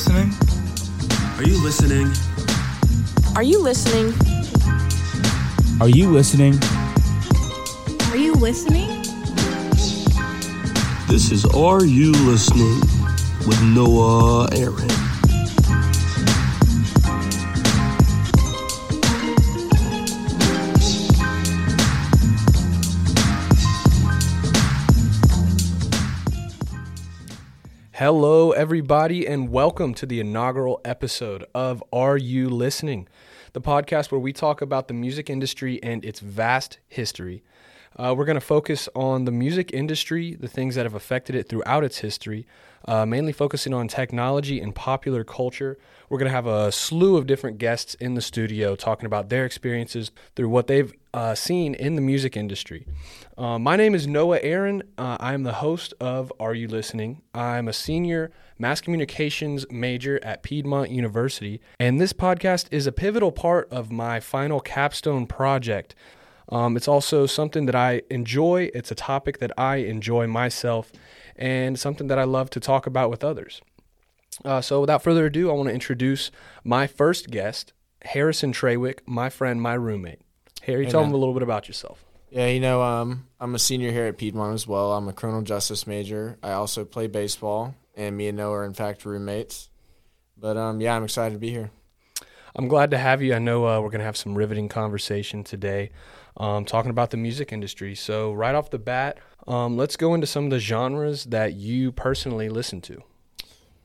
listening? Are you listening? Are you listening? Are you listening? Are you listening? This is Are You Listening? With Noah Aaron. Hello, everybody, and welcome to the inaugural episode of Are You Listening? The podcast where we talk about the music industry and its vast history. We're going to focus on the music industry, the things that have affected it throughout its history, mainly focusing on technology and popular culture. We're going to have a slew of different guests in the studio talking about their experiences through what they've seen in the music industry. My name is Noah Aaron. I'm the host of Are You Listening? I'm a senior mass communications major at Piedmont University, and this podcast is a pivotal part of my final capstone project. It's also something that I enjoy. It's a topic that I enjoy myself and something that I love to talk about with others. So without further ado, I want to introduce my first guest, Harrison Trawick, my friend, my roommate. Harry, hey, tell them a little bit about yourself. Yeah, I'm a senior here at Piedmont as well. I'm a criminal justice major. I also play baseball, and me and Noah are, in fact, roommates. But, I'm excited to be here. I'm glad to have you. I know we're going to have some riveting conversation today. Talking about the music industry. So right off the bat, let's go into some of the genres that you personally listen to.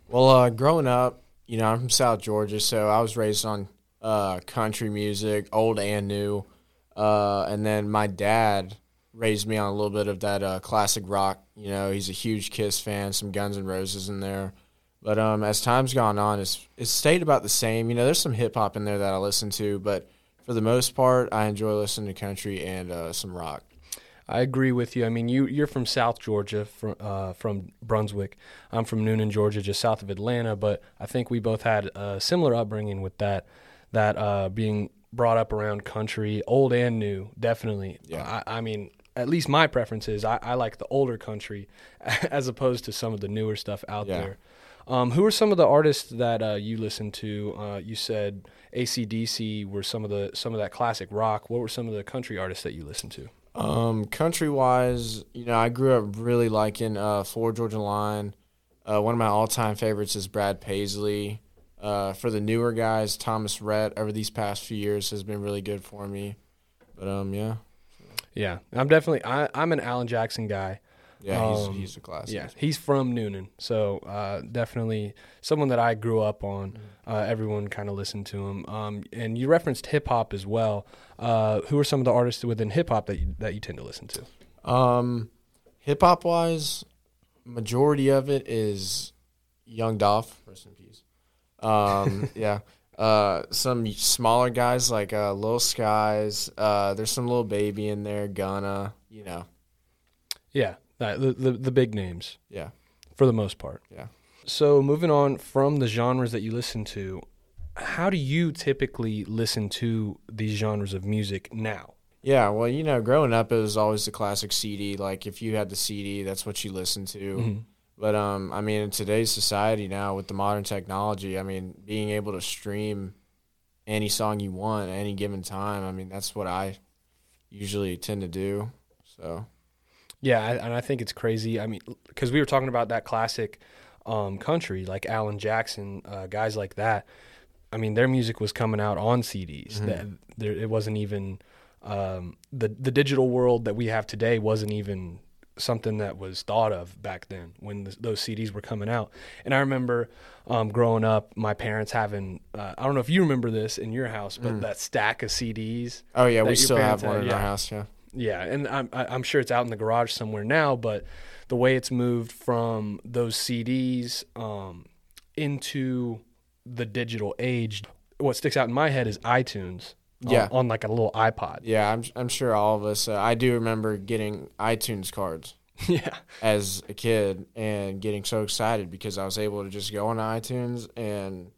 Well, growing up, I'm from South Georgia, so I was raised on country music, old and new. And then my dad raised me on a little bit of that classic rock. He's a huge Kiss fan, some Guns N' Roses in there. But as time's gone on, it's stayed about the same. There's some hip-hop in there that I listen to, but for the most part, I enjoy listening to country and some rock. I agree with you. You're from South Georgia, from Brunswick. I'm from Noonan, Georgia, just south of Atlanta. But I think we both had a similar upbringing with that being brought up around country, old and new, definitely. Yeah. At least my preference is I like the older country as opposed to some of the newer stuff out there. Who are some of the artists that you listen to? You said ACDC were some of that classic rock. What were some of the country artists that you listened to? Country-wise, I grew up really liking Florida Georgia Line. One of my all-time favorites is Brad Paisley. For the newer guys, Thomas Rhett over these past few years has been really good for me. But, yeah. Yeah, I'm definitely – I'm an Alan Jackson guy. Yeah, he's a classic. Yeah, he's from Noonan, so definitely someone that I grew up on. Everyone kind of listened to him. And you referenced hip-hop as well. Who are some of the artists within hip-hop that you tend to listen to? Hip-hop-wise, majority of it is Young Dolph. Rest in peace. Yeah. Some smaller guys like Lil Skies. There's some Lil Baby in there, Gunna, Yeah. The big names. Yeah. For the most part. Yeah. So moving on from the genres that you listen to, how do you typically listen to these genres of music now? Yeah, well, growing up, it was always the classic CD. Like, if you had the CD, that's what you listened to. Mm-hmm. But, in today's society now, with the modern technology, being able to stream any song you want at any given time, that's what I usually tend to do, so... Yeah, and I think it's crazy. Because we were talking about that classic country, like Alan Jackson, guys like that. Their music was coming out on CDs. Mm-hmm. It wasn't even the digital world that we have today wasn't even something that was thought of back then when those CDs were coming out. And I remember growing up, my parents having I don't know if you remember this in your house, but that stack of CDs. Oh yeah, we still have one in our house. Yeah. Yeah, and I'm sure it's out in the garage somewhere now, but the way it's moved from those CDs into the digital age, what sticks out in my head is iTunes on like a little iPod. Yeah, I'm sure all of us, I do remember getting iTunes cards as a kid and getting so excited because I was able to just go on iTunes and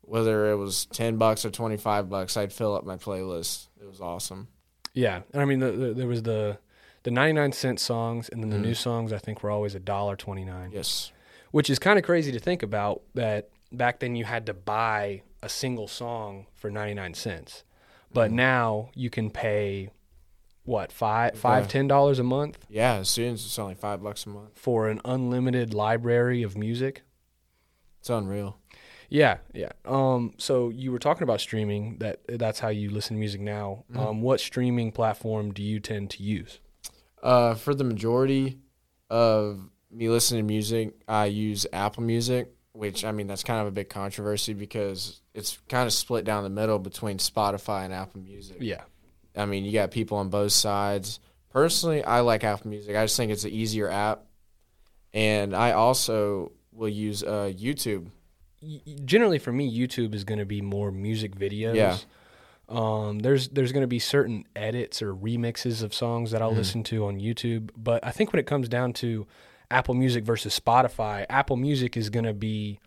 whether it was $10 or $25, I'd fill up my playlist. It was awesome. Yeah, and there was the 99-cent songs, and then the new songs I think were always $1.29. Yes, which is kind of crazy to think about that back then you had to buy a single song for 99 cents. But now you can pay, what, $5, $10 a month? Yeah, students, it's only $5 a month. For an unlimited library of music? It's unreal. Yeah, yeah. So you were talking about streaming, that's how you listen to music now. Mm-hmm. What streaming platform do you tend to use? For the majority of me listening to music, I use Apple Music, which, I mean, that's kind of a big controversy because it's kind of split down the middle between Spotify and Apple Music. Yeah. I mean, you got people on both sides. Personally, I like Apple Music. I just think it's an easier app. And I also will use YouTube. Generally, for me, YouTube is going to be more music videos. Yeah. There's going to be certain edits or remixes of songs that I'll listen to on YouTube. But I think when it comes down to Apple Music versus Spotify, Apple Music is going to be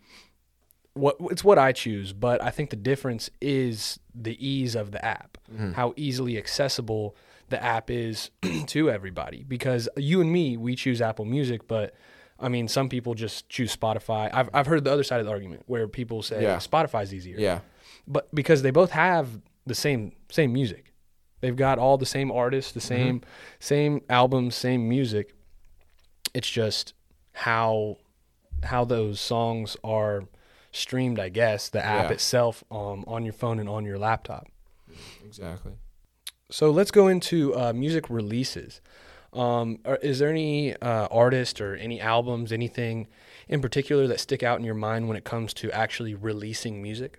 what I choose, but I think the difference is the ease of the app, how easily accessible the app is to everybody. Because you and me, we choose Apple Music, but I mean, some people just choose Spotify. I've heard the other side of the argument where people say Spotify's easier, but because they both have the same music, they've got all the same artists, the same albums, same music. It's just how those songs are streamed, I guess, the app itself on your phone and on your laptop. Exactly. So let's go into music releases. Is there any artist or any albums, anything in particular that stick out in your mind when it comes to actually releasing music?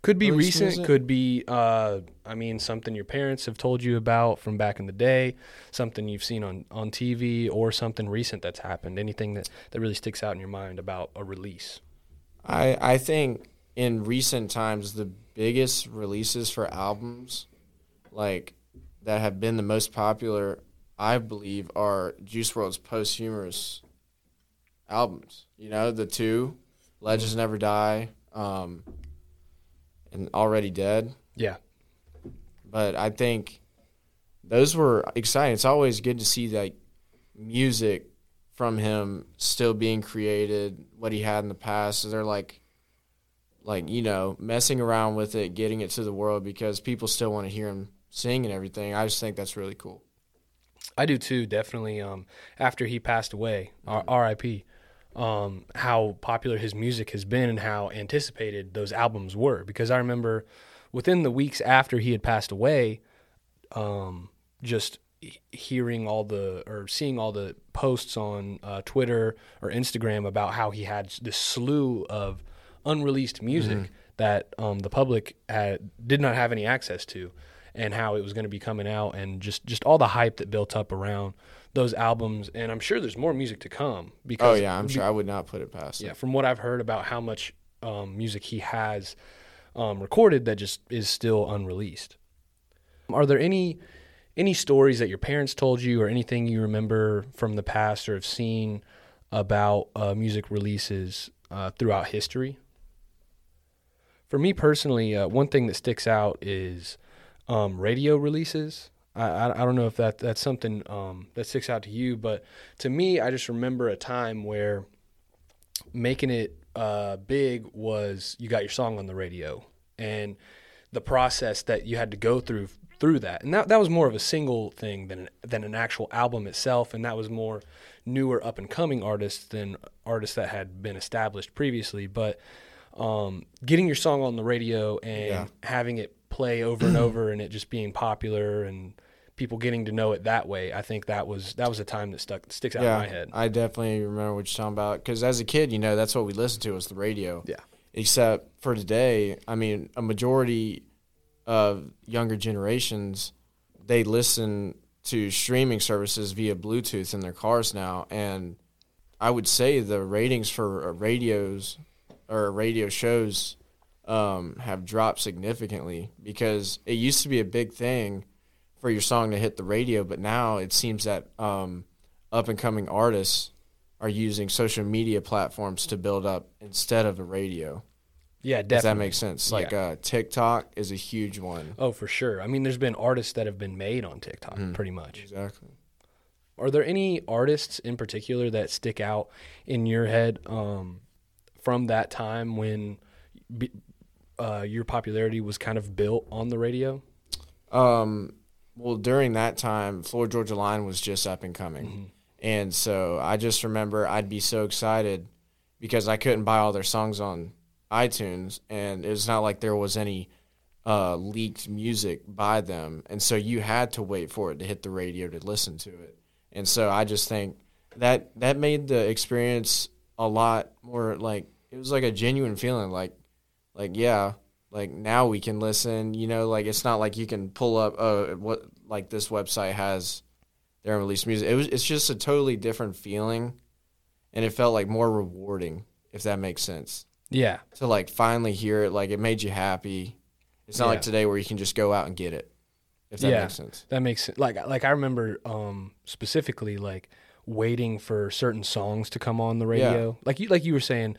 Could be recent, could be, something your parents have told you about from back in the day, something you've seen on TV, or something recent that's happened, anything that really sticks out in your mind about a release. I think in recent times, the biggest releases for albums like that have been the most popular, I believe, are Juice WRLD's posthumous albums. You know, the two, Legends Never Die, and Already Dead. Yeah. But I think those were exciting. It's always good to see like music from him still being created, what he had in the past. So they're like, you know, messing around with it, getting it to the world because people still want to hear him sing and everything. I just think that's really cool. I do too, definitely. After he passed away, R.I.P., how popular his music has been and how anticipated those albums were. Because I remember within the weeks after he had passed away, just hearing seeing all the posts on Twitter or Instagram about how he had this slew of unreleased music that the public did not have any access to, and how it was going to be coming out, and just all the hype that built up around those albums. And I'm sure there's more music to come. Because, oh, yeah, I'm sure I would not put it past it. Yeah, from what I've heard about how much music he has recorded that just is still unreleased. Are there any stories that your parents told you or anything you remember from the past or have seen about music releases throughout history? For me personally, one thing that sticks out is radio releases. I don't know if that's something that sticks out to you, but to me, I just remember a time where making it big was you got your song on the radio and the process that you had to go through that. And that was more of a single thing than an actual album itself, and that was more newer up-and-coming artists than artists that had been established previously. But getting your song on the radio and having it play over and over and it just being popular and people getting to know it that way, I think that was a time that sticks out in my head. I definitely remember what you're talking about because as a kid, you know, that's what we listened to was the radio. Yeah. Except for today, I mean, a majority of younger generations, they listen to streaming services via Bluetooth in their cars now. And I would say the ratings for radios or radio shows have dropped significantly because it used to be a big thing for your song to hit the radio, but now it seems that up-and-coming artists are using social media platforms to build up instead of the radio. Yeah, definitely. Does that make sense? Like TikTok is a huge one. Oh, for sure. I mean, there's been artists that have been made on TikTok pretty much. Exactly. Are there any artists in particular that stick out in your head from that time when – your popularity was kind of built on the radio? Well, during that time, Florida Georgia Line was just up and coming. Mm-hmm. And so I just remember I'd be so excited because I couldn't buy all their songs on iTunes, and it's not like there was any leaked music by them. And so you had to wait for it to hit the radio to listen to it. And so I just think that made the experience a lot more like it was like a genuine feeling like, yeah, like now we can listen, you know, like it's not like you can pull up what like this website has their released music. It's just a totally different feeling, and it felt like more rewarding, if that makes sense. Yeah. To like finally hear it, like it made you happy. It's not like today where you can just go out and get it, if that makes sense. That makes sense. Like I remember specifically like waiting for certain songs to come on the radio. Yeah. Like you were saying,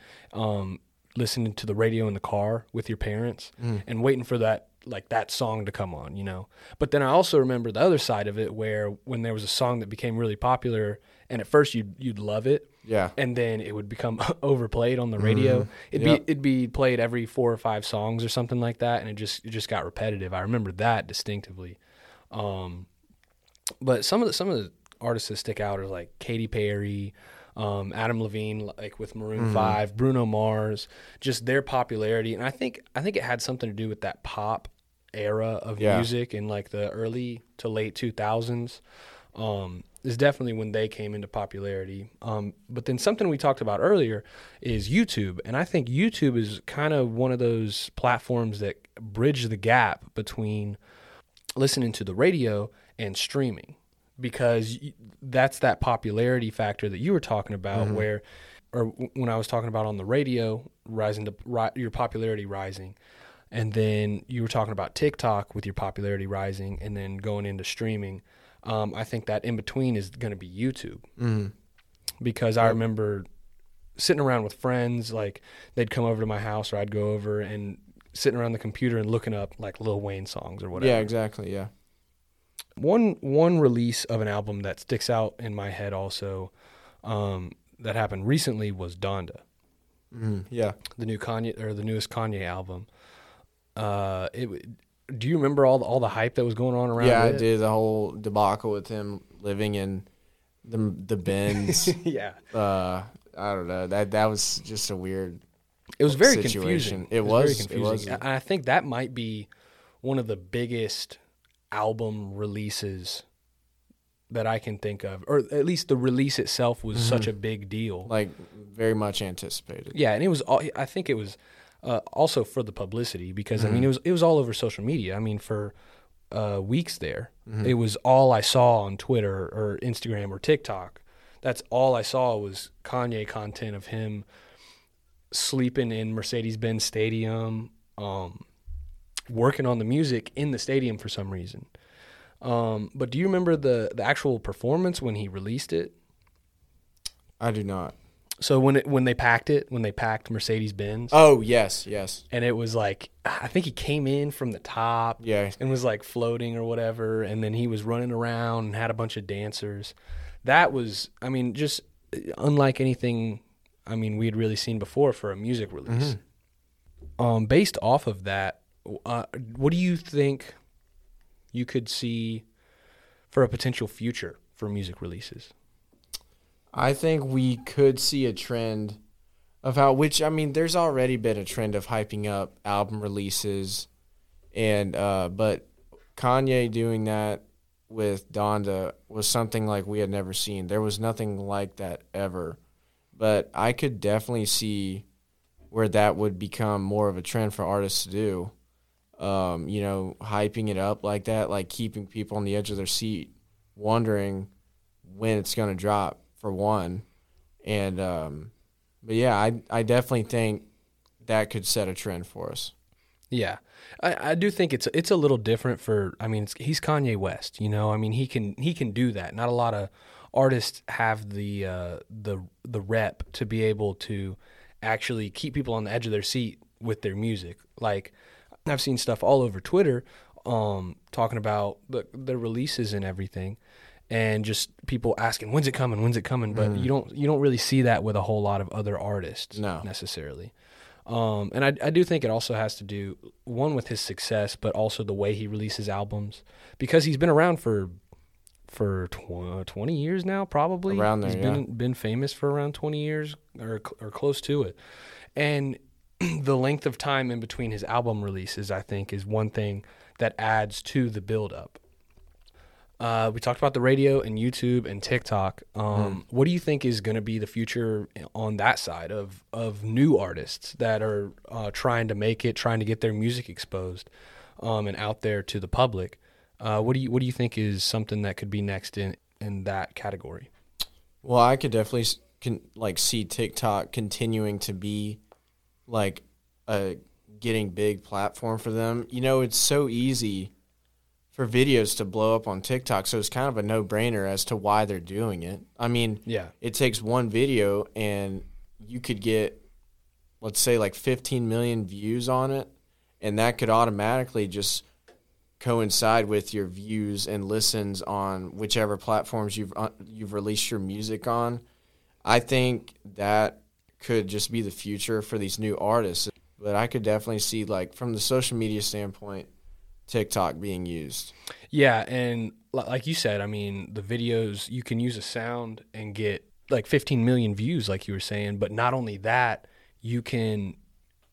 listening to the radio in the car with your parents and waiting for that like that song to come on, you know. But then I also remember the other side of it where when there was a song that became really popular, and at first you'd love it. Yeah. And then it would become overplayed on the radio. Mm-hmm. It'd be played every 4 or 5 songs or something like that, and it just got repetitive. I remember that distinctively. But some of the artists that stick out are like Katy Perry, Adam Levine, like with Maroon 5, Bruno Mars, just their popularity. And I think it had something to do with that pop era of music in like the early to late 2000s. Is definitely when they came into popularity. But then something we talked about earlier is YouTube. And I think YouTube is kind of one of those platforms that bridge the gap between listening to the radio and streaming, because that's that popularity factor that you were talking about where, or when I was talking about on the radio, rising to your popularity rising. And then you were talking about TikTok with your popularity rising and then going into streaming. I think that in between is going to be YouTube because I remember sitting around with friends, like they'd come over to my house or I'd go over and sitting around the computer and looking up like Lil Wayne songs or whatever. Yeah, exactly. Yeah. One release of an album that sticks out in my head also that happened recently was Donda. Yeah. The newest Kanye album. Do you remember all the hype that was going on around? Yeah, I did. The whole debacle with him living in the bins. Yeah. I don't know. That was just a weird. It was very situation. Confusing. It was very confusing. And I think that might be one of the biggest album releases that I can think of, or at least the release itself was such a big deal, like very much anticipated. Yeah, and it was. I think it was. Also for the publicity, because I mean it was all over social media. I mean for weeks there, it was all I saw on Twitter or Instagram or TikTok. That's all I saw was Kanye content of him sleeping in Mercedes-Benz Stadium, working on the music in the stadium for some reason. But do you remember the actual performance when he released it? I do not. So when they packed Mercedes-Benz. Oh, yes. And it was like, I think he came in from the top and was like floating or whatever. And then he was running around and had a bunch of dancers. That was, I mean, just unlike anything, I mean, we had really seen before for a music release. Based off of that, what do you think you could see for a potential future for music releases? I think we could see a trend of there's already been a trend of hyping up album releases, and but Kanye doing that with Donda was something like we had never seen. There was nothing like that ever. But I could definitely see where that would become more of a trend for artists to do, you know, hyping it up like that, like keeping people on the edge of their seat, wondering when it's going to drop. For one, and but yeah, I definitely think that could set a trend for us. Yeah, I do think it's a little different for. I mean, he's Kanye West, you know. I mean, he can do that. Not a lot of artists have the rep to be able to actually keep people on the edge of their seat with their music. Like I've seen stuff all over Twitter, talking about the releases and everything. And just people asking, when's it coming? But you don't really see that with a whole lot of other artists necessarily. And I do think it also has to do, one, with his success, but also the way he releases albums. Because he's been around for 20 years now, probably. Around there, He's been famous for around 20 years, or close to it. And the length of time in between his album releases, I think, is one thing that adds to the buildup. We talked about the radio and YouTube and TikTok. What do you think is going to be the future on that side of new artists that are trying to get their music exposed and out there to the public? What do you think is something that could be next in that category? Well, I could definitely see TikTok continuing to be like a getting big platform for them. You know, it's so easy for videos to blow up on TikTok, so it's kind of a no-brainer as to why they're doing it. I mean, yeah, it takes one video and you could get, let's say, like 15 million views on it, and that could automatically just coincide with your views and listens on whichever platforms you've released your music on. I think that could just be the future for these new artists. But I could definitely see, like, from the social media standpoint, TikTok being used. Yeah, and like you said, I mean, the videos, you can use a sound and get like 15 million views, like you were saying, but not only that, you can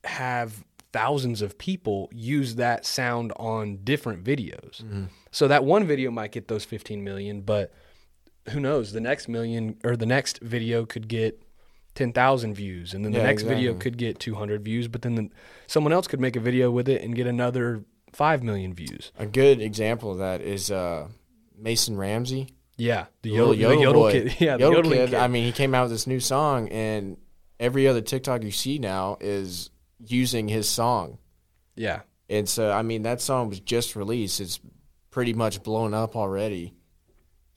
have thousands of people use that sound on different videos. Mm-hmm. So that one video might get those 15 million, but who knows, the next million or the next video could get 10,000 views, and then the next video could get 200 views, but then someone else could make a video with it and get another 5 million views. A good example of that is Mason Ramsey. Yeah, the yodel kid. Yeah, the yodel kid. I mean, he came out with this new song, and every other TikTok you see now is using his song. Yeah. And so, I mean, that song was just released. It's pretty much blown up already.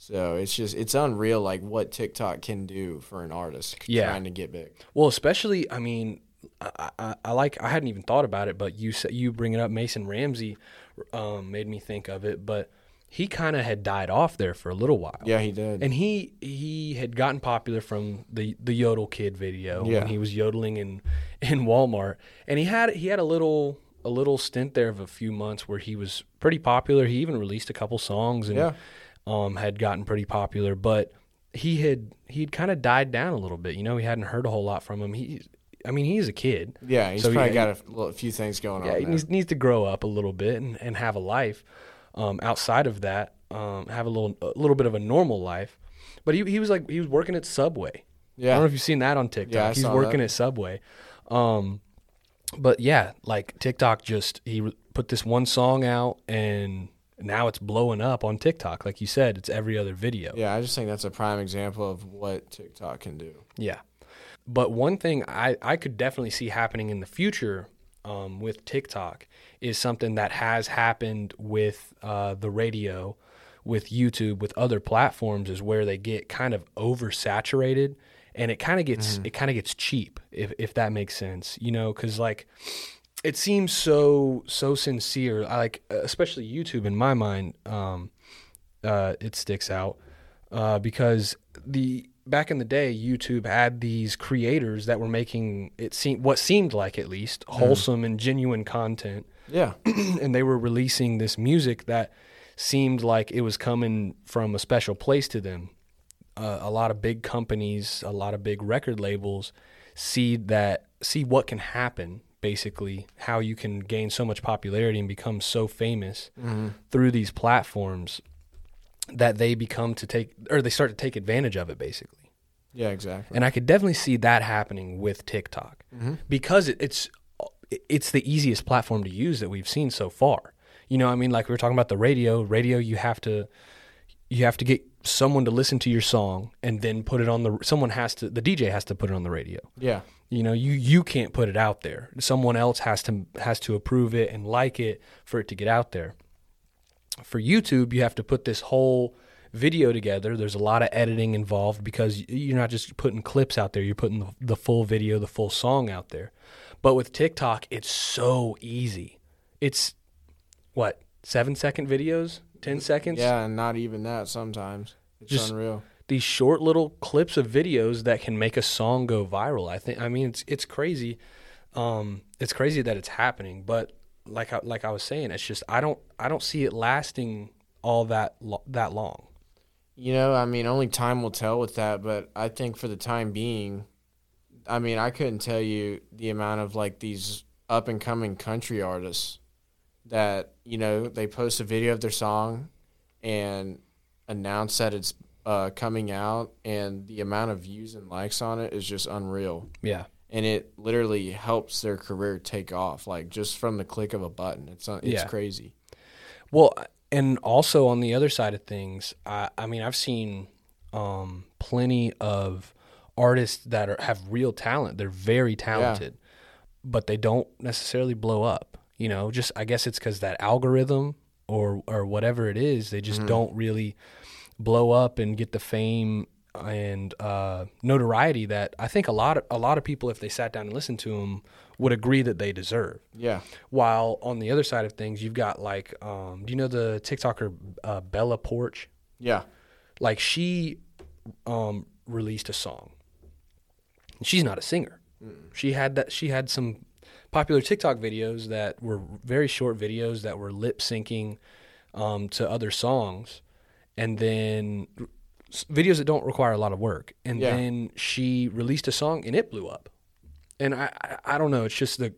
So it's unreal, like, what TikTok can do for an artist trying to get big. Well, especially, I mean, I hadn't even thought about it, but you bringing up Mason Ramsey made me think of it. But he kind of had died off there for a little while. Yeah, he did. And he had gotten popular from the Yodel Kid video when he was yodeling in Walmart. And he had a little stint there of a few months where he was pretty popular. He even released a couple songs and had gotten pretty popular. But he'd kind of died down a little bit. You know, we hadn't heard a whole lot from him. He's a kid. Yeah, he's probably got a few things going on. Yeah, he needs to grow up a little bit and have a life outside of that, have a little bit of a normal life. But he was working at Subway. Yeah. I don't know if you've seen that on TikTok. Yeah, he's working at Subway. But yeah, like TikTok he put this one song out, and now it's blowing up on TikTok. Like you said, it's every other video. Yeah, I just think that's a prime example of what TikTok can do. Yeah. But one thing I could definitely see happening in the future with TikTok is something that has happened with the radio, with YouTube, with other platforms, is where they get kind of oversaturated, and it kind of gets cheap, if that makes sense, you know, because like it seems so sincere. I like, especially YouTube in my mind, it sticks out because back in the day, YouTube had these creators that were making what seemed like wholesome and genuine content. Yeah. And they were releasing this music that seemed like it was coming from a special place to them. A lot of big companies, a lot of big record labels see what can happen, basically, how you can gain so much popularity and become so famous through these platforms that they start to take advantage of it, basically. Yeah, exactly. And I could definitely see that happening with TikTok because it's the easiest platform to use that we've seen so far. You know, I mean, like we were talking about the radio, you have to get someone to listen to your song and then put it on the DJ has to put it on the radio. Yeah. You know, you can't put it out there. Someone else has to approve it and like it for it to get out there. For YouTube, you have to put this whole video together. There's a lot of editing involved because you're not just putting clips out there. You're putting the full video, the full song out there. But with TikTok, it's so easy. It's, 7-second videos? 10 seconds? Yeah, and not even that sometimes. It's just unreal. These short little clips of videos that can make a song go viral. I mean, it's crazy It's crazy that it's happening, but like I was saying, it's just I don't see it lasting all that long. You know, I mean, only time will tell with that, but I think for the time being, I mean, I couldn't tell you the amount of, like, these up-and-coming country artists that, you know, they post a video of their song and announce that it's coming out, and the amount of views and likes on it is just unreal. Yeah. And it literally helps their career take off, like, just from the click of a button. It's crazy. Well, and also on the other side of things, I mean, I've seen plenty of artists that have real talent. They're very talented, but they don't necessarily blow up. You know, just I guess it's because that algorithm or whatever it is, they just don't really blow up and get the fame and notoriety that I think a lot of people, if they sat down and listened to them, would agree that they deserve. Yeah. While on the other side of things, you've got like, do you know the TikToker Bella Poarch? Yeah. Like she released a song. She's not a singer. Mm. She had some popular TikTok videos that were very short videos that were lip syncing to other songs, and then videos that don't require a lot of work. And then she released a song and it blew up. And I don't know. It's just I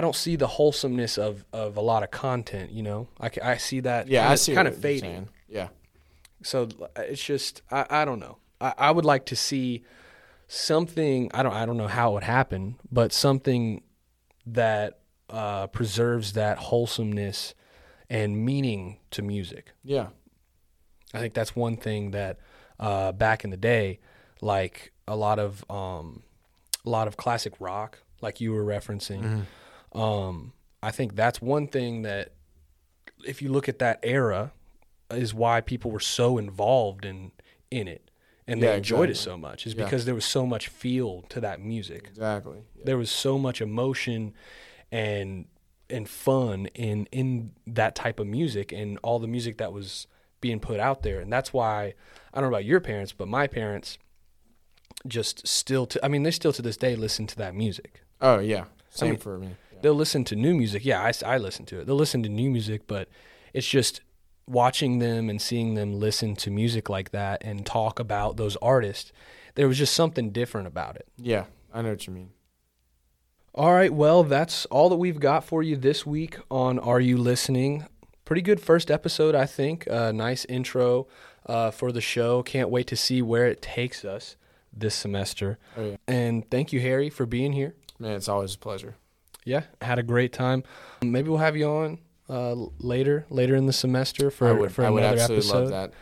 don't see the wholesomeness of a lot of content, you know? I see that. Yeah, I see it kind of fading. Yeah. So it's just, I don't know. I would like to see something, I don't know how it would happen, but something that preserves that wholesomeness and meaning to music. Yeah. I think that's one thing that back in the day, like a lot of classic rock, like you were referencing, I think that's one thing that, if you look at that era, is why people were so involved in it, and they enjoyed it so much, is because there was so much feel to that music. Exactly. Yeah. There was so much emotion and fun in that type of music, and all the music that was being put out there. And that's why, I don't know about your parents, but my parents just still they still to this day listen to that music. Oh yeah, same for me. Yeah. They'll listen to new music. Yeah, I listen to it. They'll listen to new music, but it's just watching them and seeing them listen to music like that and talk about those artists, there was just something different about it. Yeah, I know what you mean. All right, well, that's all that we've got for you this week on Are You Listening? Pretty good first episode, I think. Nice intro for the show. Can't wait to see where it takes us this semester. Oh, yeah. And thank you, Harry, for being here. Man, it's always a pleasure. Yeah, had a great time. Maybe we'll have you on later in the semester for another episode. I would absolutely love that.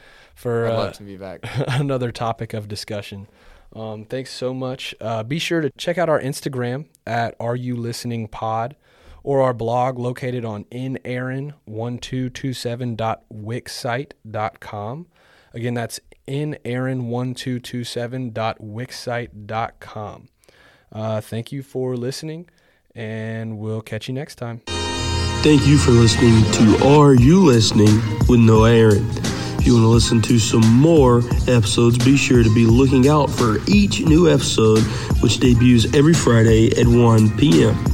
I'd love to be back. Another topic of discussion. Thanks so much. Be sure to check out our Instagram at Are You Listening Pod, or our blog located on inaren1227.wixsite.com. Again, that's inaren1227.wixsite.com. Thank you for listening, and we'll catch you next time. Thank you for listening to Are You Listening with Noah Aaron. If you want to listen to some more episodes, be sure to be looking out for each new episode, which debuts every Friday at 1 p.m.